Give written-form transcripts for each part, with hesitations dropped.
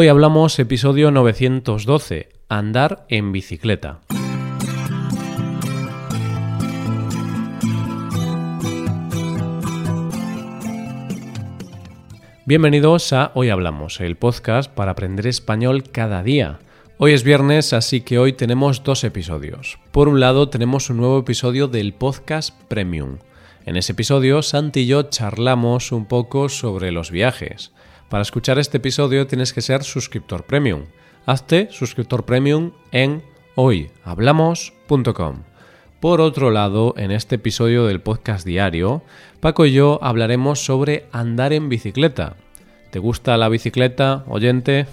Hoy hablamos episodio 912, andar en bicicleta. Bienvenidos a Hoy Hablamos, el podcast para aprender español cada día. Hoy es viernes, así que hoy tenemos dos episodios. Por un lado, tenemos un nuevo episodio del podcast Premium. En ese episodio, Santi y yo charlamos un poco sobre los viajes. Para escuchar este episodio tienes que ser suscriptor Premium. Hazte suscriptor Premium en hoyhablamos.com. Por otro lado, en este episodio del podcast diario, Paco y yo hablaremos sobre andar en bicicleta. ¿Te gusta la bicicleta, oyente?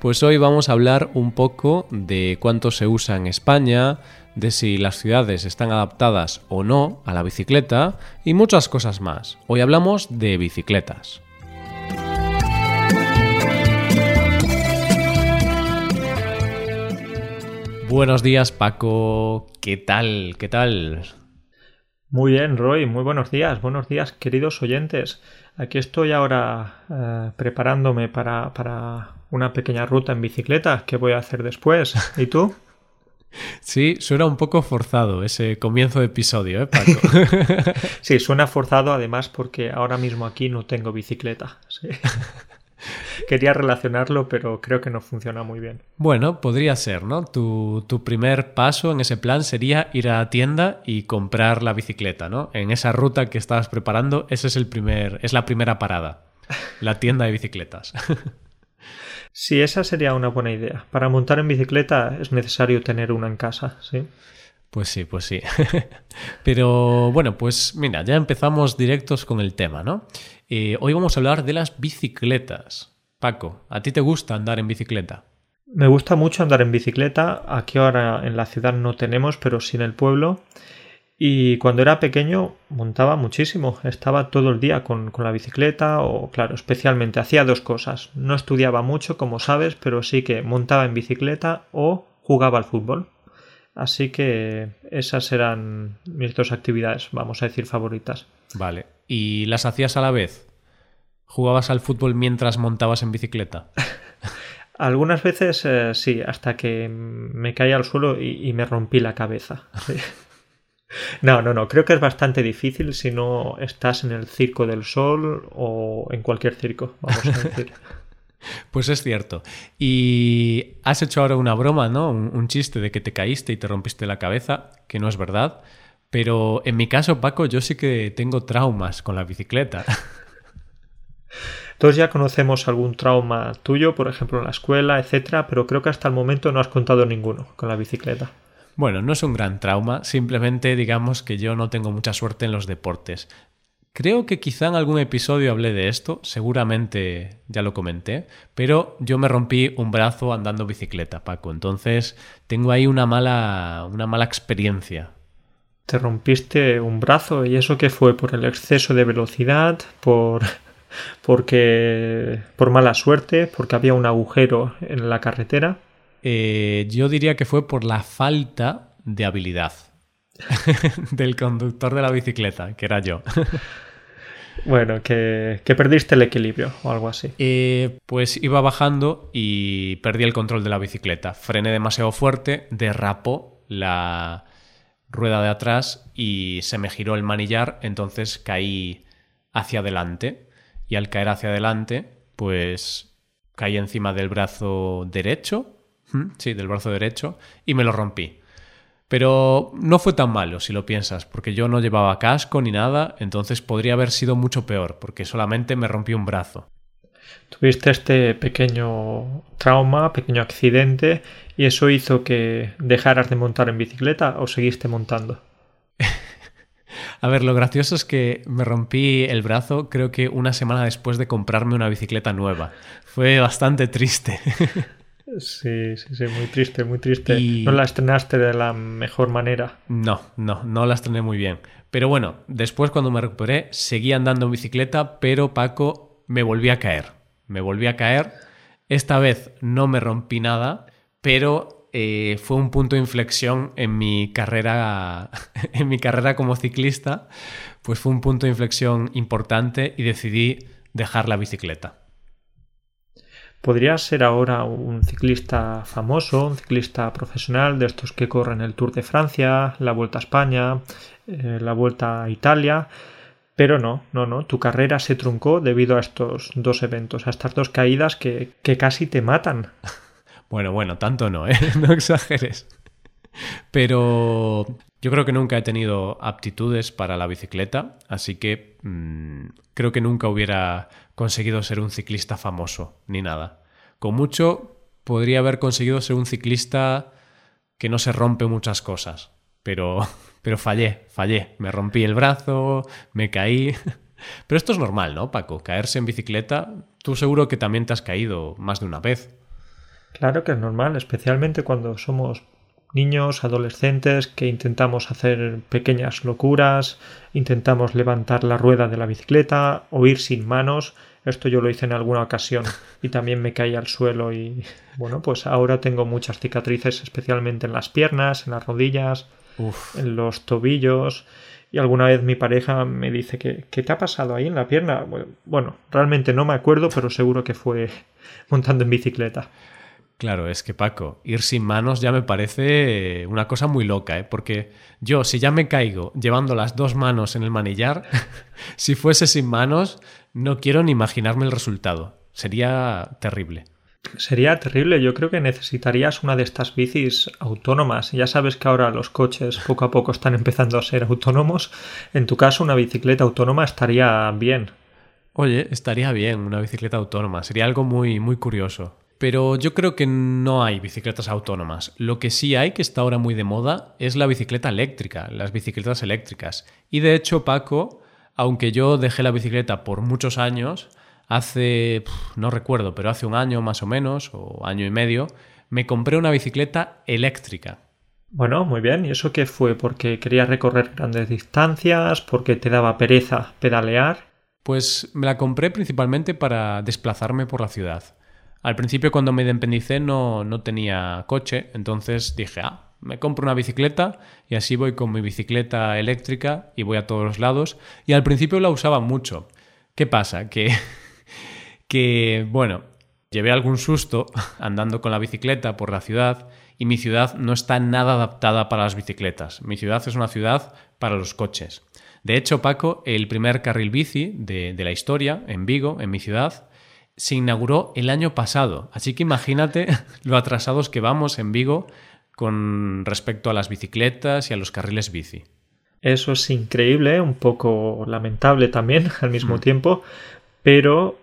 Pues hoy vamos a hablar un poco de cuánto se usa en España, de si las ciudades están adaptadas o no a la bicicleta y muchas cosas más. Hoy hablamos de bicicletas. Buenos días, Paco. ¿Qué tal? ¿Qué tal? Muy bien, Roy. Muy buenos días. Buenos días, queridos oyentes. Aquí estoy ahora preparándome para una pequeña ruta en bicicleta que voy a hacer después. ¿Y tú? Sí, suena un poco forzado ese comienzo de episodio, ¿eh, Paco? Sí, suena forzado además porque ahora mismo aquí no tengo bicicleta. Sí. Quería relacionarlo, pero creo que no funciona muy bien. Bueno, podría ser, ¿no? Tu primer paso en ese plan sería ir a la tienda y comprar la bicicleta, ¿no? En esa ruta que estabas preparando, esa es la primera parada, la tienda de bicicletas. Sí, esa sería una buena idea. Para montar en bicicleta es necesario tener una en casa, ¿sí? Pues sí, pues sí. Pero bueno, pues mira, ya empezamos directos con el tema, ¿no? Hoy vamos a hablar de las bicicletas. Paco, ¿a ti te gusta andar en bicicleta? Me gusta mucho andar en bicicleta. Aquí ahora en la ciudad no tenemos, pero sí en el pueblo. Y cuando era pequeño montaba muchísimo. Estaba todo el día con la bicicleta o, claro, especialmente hacía dos cosas. No estudiaba mucho, como sabes, pero sí que montaba en bicicleta o jugaba al fútbol. Así que esas eran mis dos actividades, vamos a decir, favoritas. Vale. ¿Y las hacías a la vez? ¿Jugabas al fútbol mientras montabas en bicicleta? Algunas veces sí, hasta que me caí al suelo y me rompí la cabeza. ¿Sí? No. Creo que es bastante difícil si no estás en el Circo del Sol o en cualquier circo, vamos a decir. Pues es cierto. Y has hecho ahora una broma, ¿no? Un chiste de que te caíste y te rompiste la cabeza, que no es verdad. Pero en mi caso, Paco, yo sí que tengo traumas con la bicicleta. Todos ya conocemos algún trauma tuyo, por ejemplo en la escuela, etcétera, pero creo que hasta el momento no has contado ninguno con la bicicleta. Bueno, no es un gran trauma, simplemente digamos que yo no tengo mucha suerte en los deportes. Creo que quizá en algún episodio hablé de esto, seguramente ya lo comenté, pero yo me rompí un brazo andando bicicleta, Paco. Entonces tengo ahí una mala experiencia. Te rompiste un brazo, ¿y eso qué fue? ¿Por el exceso de velocidad? ¿Por mala suerte? ¿Porque había un agujero en la carretera? Yo diría que fue por la falta de habilidad. Del conductor de la bicicleta, que era yo. Bueno, que perdiste el equilibrio o algo así. Pues iba bajando y perdí el control de la bicicleta. Frené demasiado fuerte, derrapó la rueda de atrás y se me giró el manillar, entonces caí hacia adelante. Y al caer hacia adelante, pues caí encima del brazo derecho. Sí, del brazo derecho, y me lo rompí. Pero no fue tan malo, si lo piensas, porque yo no llevaba casco ni nada, entonces podría haber sido mucho peor, porque solamente me rompí un brazo. Tuviste este pequeño trauma, pequeño accidente, y eso hizo que dejaras de montar en bicicleta o seguiste montando. A ver, lo gracioso es que me rompí el brazo creo que una semana después de comprarme una bicicleta nueva. Fue bastante triste. Sí, muy triste, muy triste. Y... ¿no la estrenaste de la mejor manera? No la estrené muy bien. Pero bueno, después cuando me recuperé, seguí andando en bicicleta, pero Paco, me volví a caer. Esta vez no me rompí nada, pero fue un punto de inflexión en mi carrera, como ciclista. Pues fue un punto de inflexión importante y decidí dejar la bicicleta. ¿Podría ser ahora un ciclista famoso, un ciclista profesional de estos que corren el Tour de Francia, la Vuelta a España, la Vuelta a Italia? Pero no, tu carrera se truncó debido a estos dos eventos, a estas dos caídas que casi te matan. Bueno, tanto no, ¿eh? No exageres. Pero yo creo que nunca he tenido aptitudes para la bicicleta, así que creo que nunca hubiera conseguido ser un ciclista famoso, ni nada. Con mucho podría haber conseguido ser un ciclista que no se rompe muchas cosas, pero fallé. Me rompí el brazo, me caí. Pero esto es normal, ¿no, Paco? Caerse en bicicleta. Tú seguro que también te has caído más de una vez. Claro que es normal, especialmente cuando somos niños, adolescentes, que intentamos hacer pequeñas locuras, intentamos levantar la rueda de la bicicleta o ir sin manos. Esto yo lo hice en alguna ocasión y también me caí al suelo y bueno, pues ahora tengo muchas cicatrices, especialmente en las piernas, en las rodillas, en los tobillos. Y alguna vez mi pareja me dice que ¿qué te ha pasado ahí en la pierna? Bueno, realmente no me acuerdo, pero seguro que fue montando en bicicleta. Claro, es que Paco, ir sin manos ya me parece una cosa muy loca, ¿eh? Porque yo, si ya me caigo llevando las dos manos en el manillar, si fuese sin manos, no quiero ni imaginarme el resultado. Sería terrible. Sería terrible. Yo creo que necesitarías una de estas bicis autónomas. Ya sabes que ahora los coches poco a poco están empezando a ser autónomos. En tu caso, una bicicleta autónoma estaría bien. Oye, estaría bien una bicicleta autónoma. Sería algo muy, muy curioso. Pero yo creo que no hay bicicletas autónomas. Lo que sí hay, que está ahora muy de moda, es la bicicleta eléctrica, las bicicletas eléctricas. Y de hecho, Paco, aunque yo dejé la bicicleta por muchos años, hace, no recuerdo, pero hace un año más o menos, o año y medio, me compré una bicicleta eléctrica. Bueno, muy bien. ¿Y eso qué fue? ¿Porque querías recorrer grandes distancias? ¿Porque te daba pereza pedalear? Pues me la compré principalmente para desplazarme por la ciudad. Al principio, cuando me independicé, no tenía coche, entonces dije, me compro una bicicleta y así voy con mi bicicleta eléctrica y voy a todos los lados. Y al principio la usaba mucho. ¿Qué pasa? Que bueno, llevé algún susto andando con la bicicleta por la ciudad y mi ciudad no está nada adaptada para las bicicletas. Mi ciudad es una ciudad para los coches. De hecho, Paco, el primer carril bici de la historia, en Vigo, en mi ciudad, se inauguró el año pasado, así que imagínate lo atrasados que vamos en Vigo con respecto a las bicicletas y a los carriles bici. Eso es increíble, un poco lamentable también al mismo tiempo, pero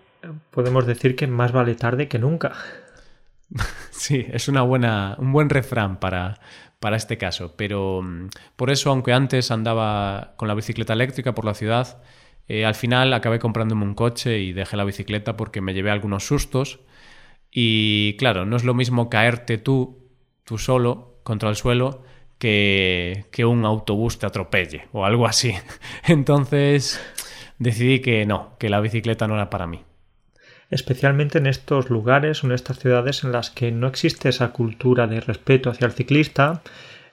podemos decir que más vale tarde que nunca. Sí, es un buen refrán para este caso, pero por eso, aunque antes andaba con la bicicleta eléctrica por la ciudad, al final acabé comprándome un coche y dejé la bicicleta porque me llevé algunos sustos. Y claro, no es lo mismo caerte tú solo, contra el suelo, que un autobús te atropelle o algo así. Entonces decidí que la bicicleta no era para mí. Especialmente en estos lugares, en estas ciudades en las que no existe esa cultura de respeto hacia el ciclista.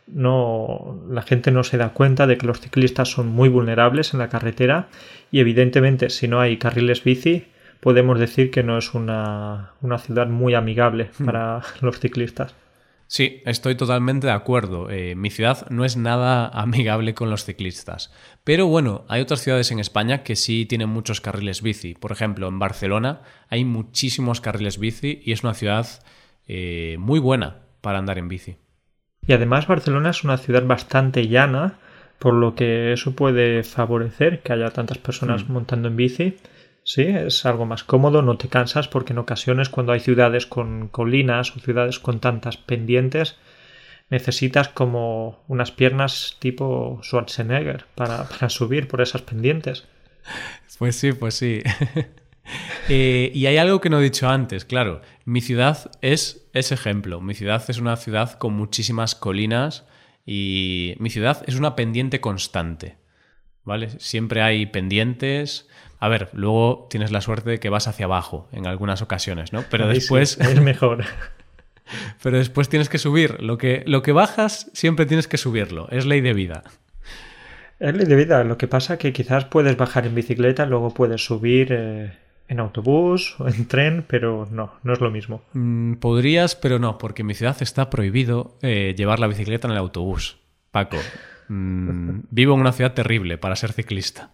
No, la gente no se da cuenta de que los ciclistas son muy vulnerables en la carretera y evidentemente si no hay carriles bici podemos decir que no es una ciudad muy amigable para los ciclistas. Sí, estoy totalmente de acuerdo. Mi ciudad no es nada amigable con los ciclistas. Pero bueno, hay otras ciudades en España que sí tienen muchos carriles bici. Por ejemplo, en Barcelona hay muchísimos carriles bici y es una ciudad muy buena para andar en bici. Y además Barcelona es una ciudad bastante llana, por lo que eso puede favorecer que haya tantas personas montando en bici. Sí, es algo más cómodo, no te cansas, porque en ocasiones cuando hay ciudades con colinas o ciudades con tantas pendientes, necesitas como unas piernas tipo Schwarzenegger para subir por esas pendientes. Pues sí. Y hay algo que no he dicho antes, claro. Mi ciudad es ese ejemplo. Mi ciudad es una ciudad con muchísimas colinas y mi ciudad es una pendiente constante, ¿vale? Siempre hay pendientes. A ver, luego tienes la suerte de que vas hacia abajo en algunas ocasiones, ¿no? Pero después... Sí, es mejor. Pero después tienes que subir. Lo que bajas siempre tienes que subirlo. Es ley de vida. Es ley de vida. Lo que pasa que quizás puedes bajar en bicicleta, luego puedes subir... en autobús o en tren, pero no, no es lo mismo. Podrías, pero no, porque en mi ciudad está prohibido llevar la bicicleta en el autobús. Paco, vivo en una ciudad terrible para ser ciclista.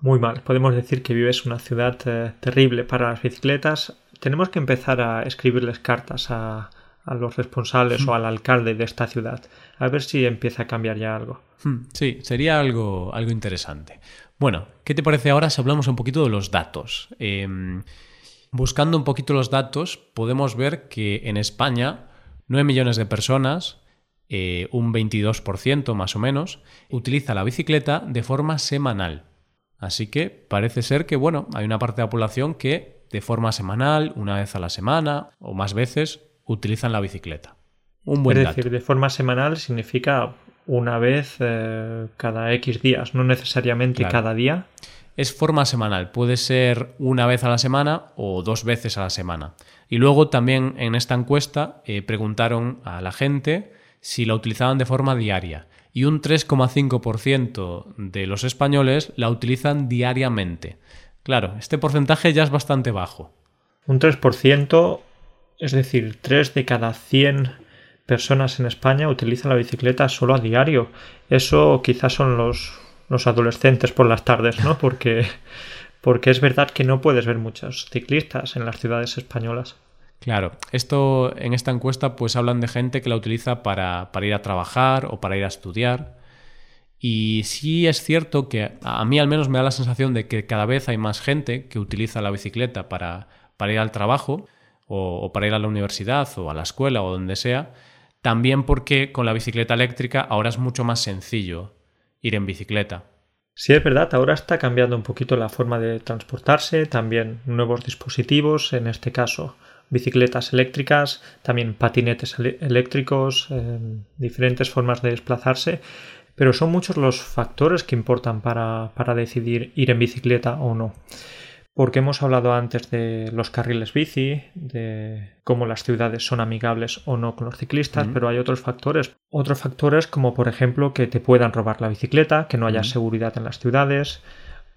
Muy mal. Podemos decir que vives en una ciudad terrible para las bicicletas. Tenemos que empezar a escribirles cartas a los responsables o al alcalde de esta ciudad. A ver si empieza a cambiar ya algo. Sí, sería algo interesante. Bueno, ¿qué te parece ahora si hablamos un poquito de los datos? Buscando un poquito los datos, podemos ver que en España 9 millones de personas, un 22% más o menos, utiliza la bicicleta de forma semanal. Así que parece ser que, bueno, hay una parte de la población que de forma semanal, una vez a la semana o más veces, utilizan la bicicleta. Un buen dato. Es decir, de forma semanal significa una vez cada X días, no necesariamente cada día. Es forma semanal, puede ser una vez a la semana o 2 veces a la semana. Y luego también en esta encuesta preguntaron a la gente si la utilizaban de forma diaria. Y un 3,5% de los españoles la utilizan diariamente. Claro, este porcentaje ya es bastante bajo. Un 3%, es decir, 3 de cada 100 personas en España utilizan la bicicleta solo a diario. Eso quizás son los adolescentes por las tardes, ¿no? Porque es verdad que no puedes ver muchos ciclistas en las ciudades españolas. Claro, esto en esta encuesta pues hablan de gente que la utiliza para ir a trabajar o para ir a estudiar, y sí es cierto que a mí al menos me da la sensación de que cada vez hay más gente que utiliza la bicicleta para ir al trabajo o para ir a la universidad o a la escuela o donde sea, también porque con la bicicleta eléctrica ahora es mucho más sencillo ir en bicicleta. Sí, es verdad, ahora está cambiando un poquito la forma de transportarse, también nuevos dispositivos, en este caso bicicletas eléctricas, también patinetes eléctricos, diferentes formas de desplazarse, pero son muchos los factores que importan para decidir ir en bicicleta o no. Porque hemos hablado antes de los carriles bici, de cómo las ciudades son amigables o no con los ciclistas, pero hay otros factores como por ejemplo que te puedan robar la bicicleta, que no haya seguridad en las ciudades,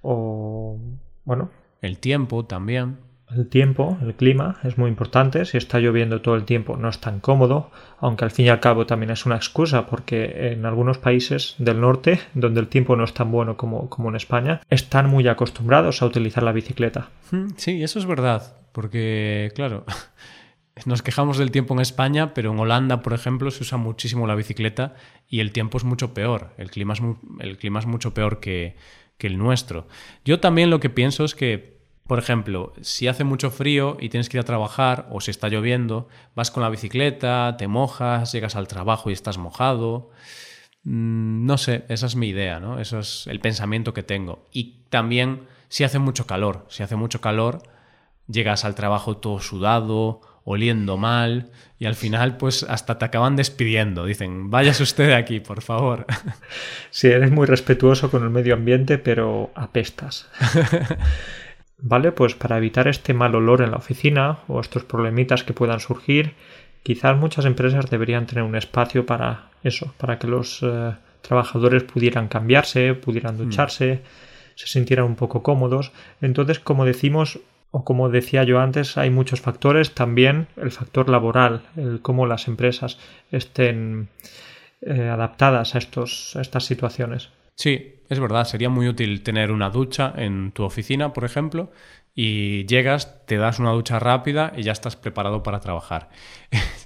o bueno, el tiempo también. El tiempo, el clima, es muy importante. Si está lloviendo todo el tiempo no es tan cómodo, aunque al fin y al cabo también es una excusa, porque en algunos países del norte, donde el tiempo no es tan bueno como en España, están muy acostumbrados a utilizar la bicicleta. Sí, eso es verdad, porque claro, nos quejamos del tiempo en España, pero en Holanda, por ejemplo, se usa muchísimo la bicicleta y el tiempo es mucho peor, el clima es mucho peor que el nuestro. Yo también lo que pienso es que, por ejemplo, si hace mucho frío y tienes que ir a trabajar, o si está lloviendo, vas con la bicicleta, te mojas, llegas al trabajo y estás mojado. No sé, esa es mi idea, ¿no? Eso es el pensamiento que tengo. Y también si hace mucho calor, llegas al trabajo todo sudado, oliendo mal, y al final pues hasta te acaban despidiendo. Dicen, váyase usted de aquí, por favor. Sí, eres muy respetuoso con el medio ambiente, pero apestas. Vale, pues para evitar este mal olor en la oficina o estos problemitas que puedan surgir, quizás muchas empresas deberían tener un espacio para eso, para que los trabajadores pudieran cambiarse, pudieran ducharse, se sintieran un poco cómodos. Entonces, como decimos, o como decía yo antes, hay muchos factores, también el factor laboral, el cómo las empresas estén adaptadas a estas situaciones. Sí, es verdad, sería muy útil tener una ducha en tu oficina, por ejemplo, y llegas, te das una ducha rápida y ya estás preparado para trabajar.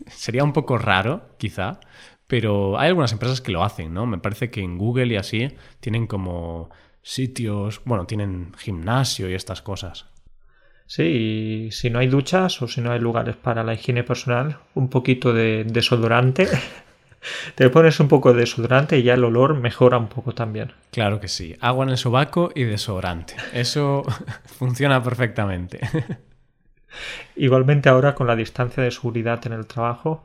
Sería un poco raro, quizá, pero hay algunas empresas que lo hacen, ¿no? Me parece que en Google y así tienen como sitios, bueno, tienen gimnasio y estas cosas. Sí, y si no hay duchas o si no hay lugares para la higiene personal, un poquito de desodorante. Te pones un poco de desodorante y ya el olor mejora un poco también. Claro que sí. Agua en el sobaco y desodorante. Eso funciona perfectamente. Igualmente ahora con la distancia de seguridad en el trabajo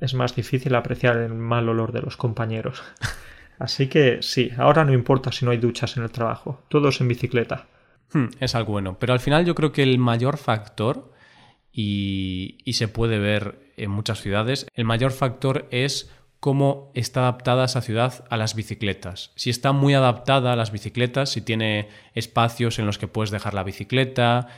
es más difícil apreciar el mal olor de los compañeros. Así que sí, ahora no importa si no hay duchas en el trabajo. Todos en bicicleta. Es algo bueno. Pero al final yo creo que el mayor factor, y se puede ver en muchas ciudades, el mayor factor es cómo está adaptada esa ciudad a las bicicletas. Si está muy adaptada a las bicicletas, si tiene espacios en los que puedes dejar la bicicleta,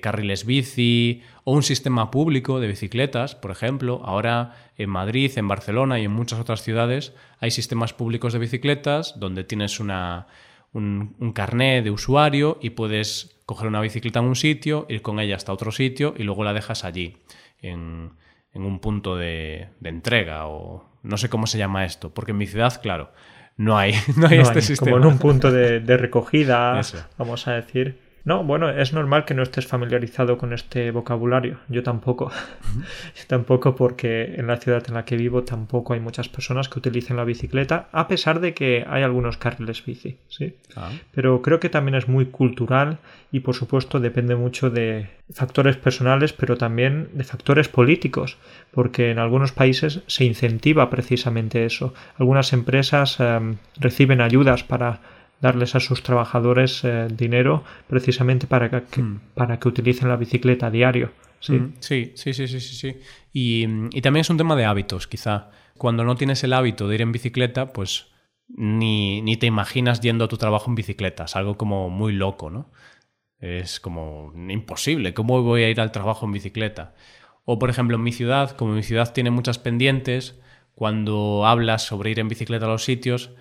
carriles bici o un sistema público de bicicletas, por ejemplo. Ahora en Madrid, en Barcelona y en muchas otras ciudades hay sistemas públicos de bicicletas donde tienes un carné de usuario y puedes coger una bicicleta en un sitio, ir con ella hasta otro sitio y luego la dejas allí, en un punto de entrega o... No sé cómo se llama esto, porque en mi ciudad, claro, no hay este sistema. Como en un punto de recogida, vamos a decir. No, bueno, es normal que no estés familiarizado con este vocabulario. Yo tampoco. Yo tampoco, porque en la ciudad en la que vivo tampoco hay muchas personas que utilicen la bicicleta, a pesar de que hay algunos carriles bici, ¿sí? Ah. Pero creo que también es muy cultural y, por supuesto, depende mucho de factores personales, pero también de factores políticos, porque en algunos países se incentiva precisamente eso. Algunas empresas reciben ayudas para darles a sus trabajadores dinero precisamente para que utilicen la bicicleta a diario. Sí, sí. Y también es un tema de hábitos, quizá. Cuando no tienes el hábito de ir en bicicleta, pues ni te imaginas yendo a tu trabajo en bicicleta. Es algo como muy loco, ¿no? Es como imposible. ¿Cómo voy a ir al trabajo en bicicleta? O, por ejemplo, en mi ciudad, como mi ciudad tiene muchas pendientes, cuando hablas sobre ir en bicicleta a los sitios,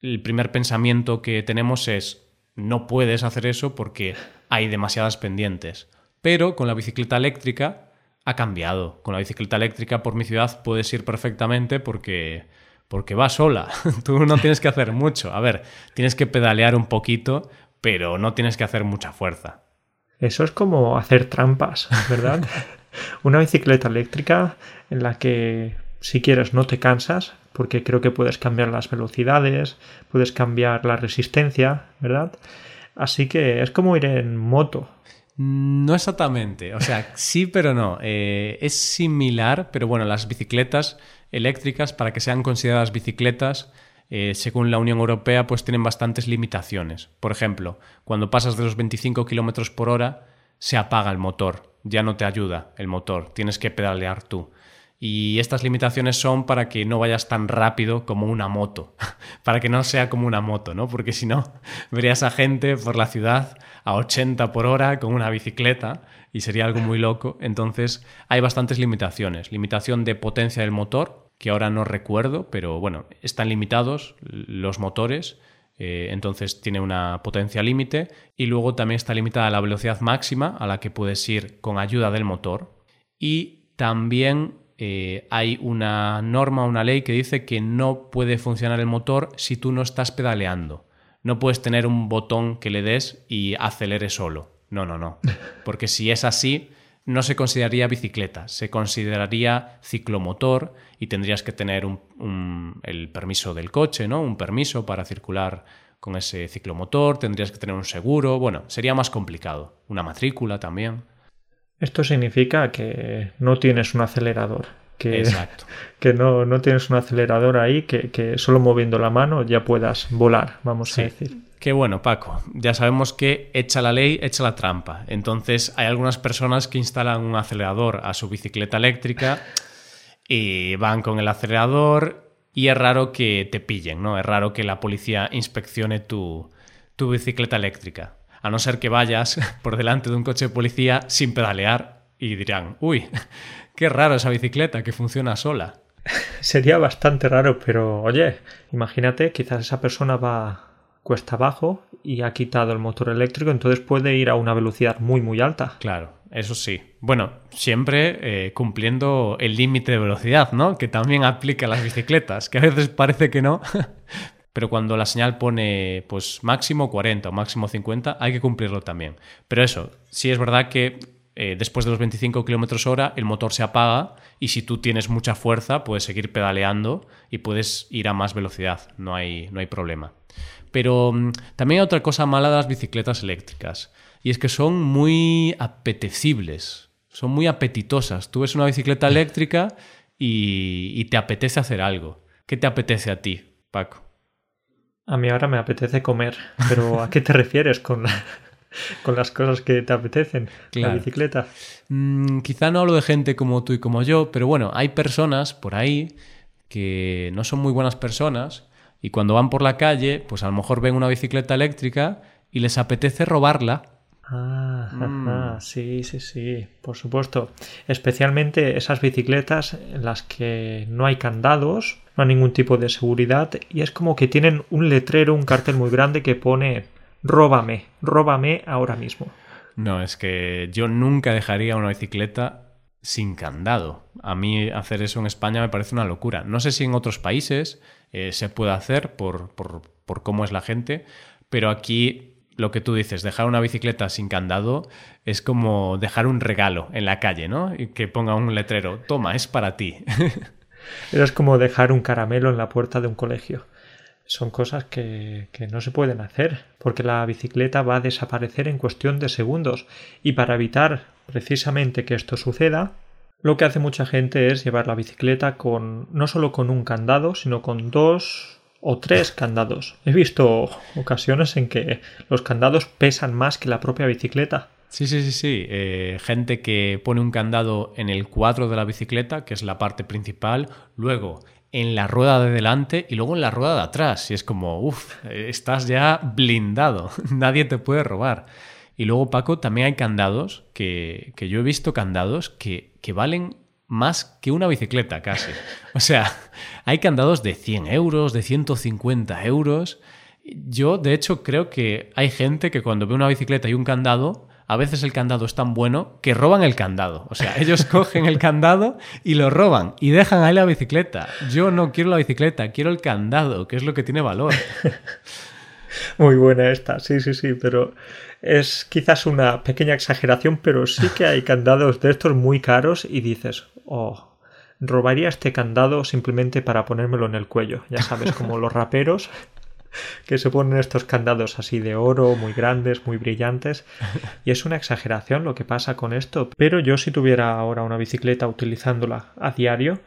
el primer pensamiento que tenemos es no puedes hacer eso porque hay demasiadas pendientes. Pero con la bicicleta eléctrica ha cambiado. Con la bicicleta eléctrica por mi ciudad puedes ir perfectamente porque va sola. Tú no tienes que hacer mucho. A ver, tienes que pedalear un poquito, pero no tienes que hacer mucha fuerza. Eso es como hacer trampas, ¿verdad? Una bicicleta eléctrica en la que, si quieres, no te cansas, porque creo que puedes cambiar las velocidades, puedes cambiar la resistencia, ¿verdad? Así que es como ir en moto. No exactamente, o sea, sí pero no. Es similar, pero bueno, las bicicletas eléctricas, para que sean consideradas bicicletas, según la Unión Europea, pues tienen bastantes limitaciones. Por ejemplo, cuando pasas de los 25 km por hora, se apaga el motor, ya no te ayuda el motor, tienes que pedalear tú. Y estas limitaciones son para que no vayas tan rápido como una moto, para que no sea como una moto, ¿no? Porque si no, verías a gente por la ciudad a 80 por hora con una bicicleta y sería algo muy loco. Entonces hay bastantes limitaciones. Limitación de potencia del motor, que ahora no recuerdo, pero bueno, están limitados los motores, entonces tiene una potencia límite. Y luego también está limitada la velocidad máxima a la que puedes ir con ayuda del motor. Y también... hay una norma, una ley que dice que no puede funcionar el motor si tú no estás pedaleando. No puedes tener un botón que le des y acelere solo. No. Porque si es así, no se consideraría bicicleta, se consideraría ciclomotor y tendrías que tener el permiso del coche, ¿no? Un permiso para circular con ese ciclomotor, tendrías que tener un seguro. Bueno, sería más complicado. Una matrícula también. Esto significa que no tienes un acelerador, que no tienes un acelerador ahí, que solo moviendo la mano ya puedas volar, vamos a decir. Qué bueno, Paco. Ya sabemos que echa la ley, echa la trampa. Entonces hay algunas personas que instalan un acelerador a su bicicleta eléctrica y van con el acelerador y es raro que te pillen, ¿no? Es raro que la policía inspeccione tu bicicleta eléctrica. A no ser que vayas por delante de un coche de policía sin pedalear y dirán, uy, qué raro esa bicicleta que funciona sola. Sería bastante raro, pero oye, imagínate, quizás esa persona va cuesta abajo y ha quitado el motor eléctrico, entonces puede ir a una velocidad muy, muy alta. Claro, eso sí. Bueno, siempre cumpliendo el límite de velocidad, ¿no? Que también aplica a las bicicletas, que a veces parece que no... Pero cuando la señal pone pues máximo 40 o máximo 50, hay que cumplirlo también. Pero eso, sí es verdad que después de los 25 km hora el motor se apaga y si tú tienes mucha fuerza puedes seguir pedaleando y puedes ir a más velocidad, no hay problema. Pero también hay otra cosa mala de las bicicletas eléctricas y es que son muy apetecibles, son muy apetitosas. Tú ves una bicicleta eléctrica y te apetece hacer algo. ¿Qué te apetece a ti, Paco? A mí ahora me apetece comer, pero ¿a qué te refieres con las cosas que te apetecen? Claro. La bicicleta. Quizá no hablo de gente como tú y como yo, pero bueno, hay personas por ahí que no son muy buenas personas y cuando van por la calle, pues a lo mejor ven una bicicleta eléctrica y les apetece robarla. Ah, sí, sí, sí, por supuesto. Especialmente esas bicicletas en las que no hay candados, no hay ningún tipo de seguridad y es como que tienen un letrero, un cartel muy grande que pone róbame, róbame ahora mismo. No, es que yo nunca dejaría una bicicleta sin candado. A mí hacer eso en España me parece una locura. No sé si en otros países se puede hacer por cómo es la gente, pero aquí lo que tú dices, dejar una bicicleta sin candado es como dejar un regalo en la calle, ¿no? Y que ponga un letrero, toma, es para ti. Pero es como dejar un caramelo en la puerta de un colegio. Son cosas que no se pueden hacer porque la bicicleta va a desaparecer en cuestión de segundos y para evitar precisamente que esto suceda, lo que hace mucha gente es llevar la bicicleta con no solo con un candado, sino con 2 o 3 candados. He visto ocasiones en que los candados pesan más que la propia bicicleta. Sí. Gente que pone un candado en el cuadro de la bicicleta, que es la parte principal, luego en la rueda de delante y luego en la rueda de atrás. Y es como, estás ya blindado. Nadie te puede robar. Y luego, Paco, también hay candados, que yo he visto candados que valen más que una bicicleta casi. O sea, hay candados de 100 euros, de 150 euros. Yo, de hecho, creo que hay gente que cuando ve una bicicleta y un candado, a veces el candado es tan bueno que roban el candado. O sea, ellos cogen el candado y lo roban y dejan ahí la bicicleta. Yo no quiero la bicicleta, quiero el candado, que es lo que tiene valor. Muy buena esta, sí, pero es quizás una pequeña exageración, pero sí que hay candados de estos muy caros y dices, robaría este candado simplemente para ponérmelo en el cuello, ya sabes, como los raperos que se ponen estos candados así de oro, muy grandes, muy brillantes, y es una exageración lo que pasa con esto, pero yo si tuviera ahora una bicicleta utilizándola a diario,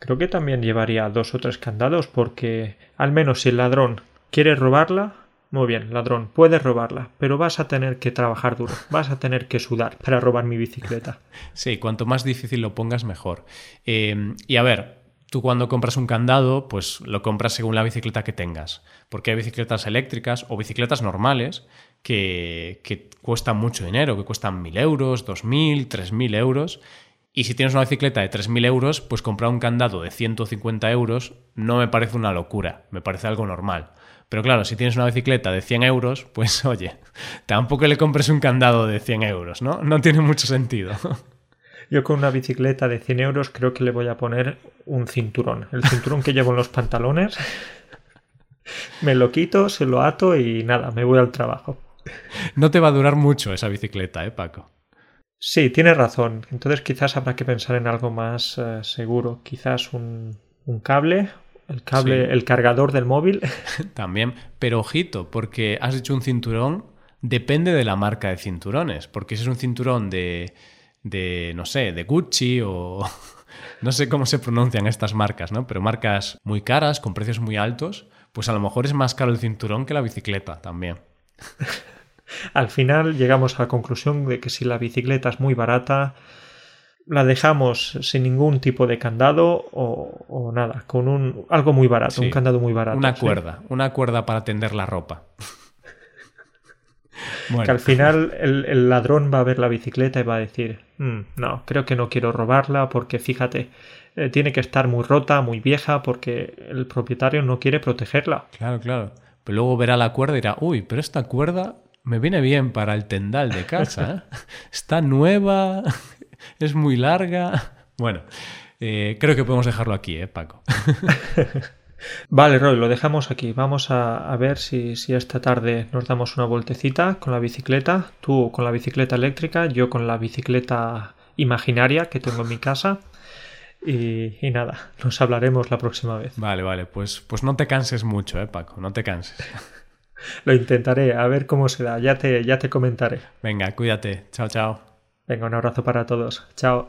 creo que también llevaría 2 o 3 candados, porque al menos si el ladrón quiere robarla, muy bien, ladrón, puedes robarla, pero vas a tener que trabajar duro, vas a tener que sudar para robar mi bicicleta. Sí, cuanto más difícil lo pongas, mejor. Y a ver, tú cuando compras un candado, pues lo compras según la bicicleta que tengas, porque hay bicicletas eléctricas o bicicletas normales que cuestan mucho dinero, que cuestan 1.000 euros, 2.000, 3.000 euros... Y si tienes una bicicleta de 3.000 euros, pues comprar un candado de 150 euros no me parece una locura, me parece algo normal. Pero claro, si tienes una bicicleta de 100 euros, pues oye, tampoco le compres un candado de 100 euros, ¿no? No tiene mucho sentido. Yo con una bicicleta de 100 euros creo que le voy a poner un cinturón. El cinturón que llevo en los pantalones, me lo quito, se lo ato y nada, me voy al trabajo. No te va a durar mucho esa bicicleta, Paco. Sí, tienes razón. Entonces quizás habrá que pensar en algo más seguro. Quizás un cable, sí. El cargador del móvil. También, pero ojito, porque has dicho un cinturón, depende de la marca de cinturones. Porque si es un cinturón de no sé, de Gucci o no sé cómo se pronuncian estas marcas, ¿no? Pero marcas muy caras, con precios muy altos, pues a lo mejor es más caro el cinturón que la bicicleta también. Al final llegamos a la conclusión de que si la bicicleta es muy barata, la dejamos sin ningún tipo de candado o nada, con algo muy barato, sí, un candado muy barato. Una cuerda, ¿sí? Una cuerda para tender la ropa. Bueno. Que al final el ladrón va a ver la bicicleta y va a decir, no, creo que no quiero robarla porque fíjate, tiene que estar muy rota, muy vieja, porque el propietario no quiere protegerla. Claro. Pero luego verá la cuerda y dirá, uy, pero esta cuerda me viene bien para el tendal de casa, ¿eh? Está nueva, es muy larga. Bueno, creo que podemos dejarlo aquí, Paco. Vale, Roy, lo dejamos aquí. Vamos a ver si esta tarde nos damos una vueltecita con la bicicleta. Tú con la bicicleta eléctrica, yo con la bicicleta imaginaria que tengo en mi casa. Y nada, nos hablaremos la próxima vez. Vale, pues no te canses mucho, Paco, no te canses. Lo intentaré, a ver cómo se da. Ya te comentaré. Venga, cuídate. Chao. Venga, un abrazo para todos. Chao.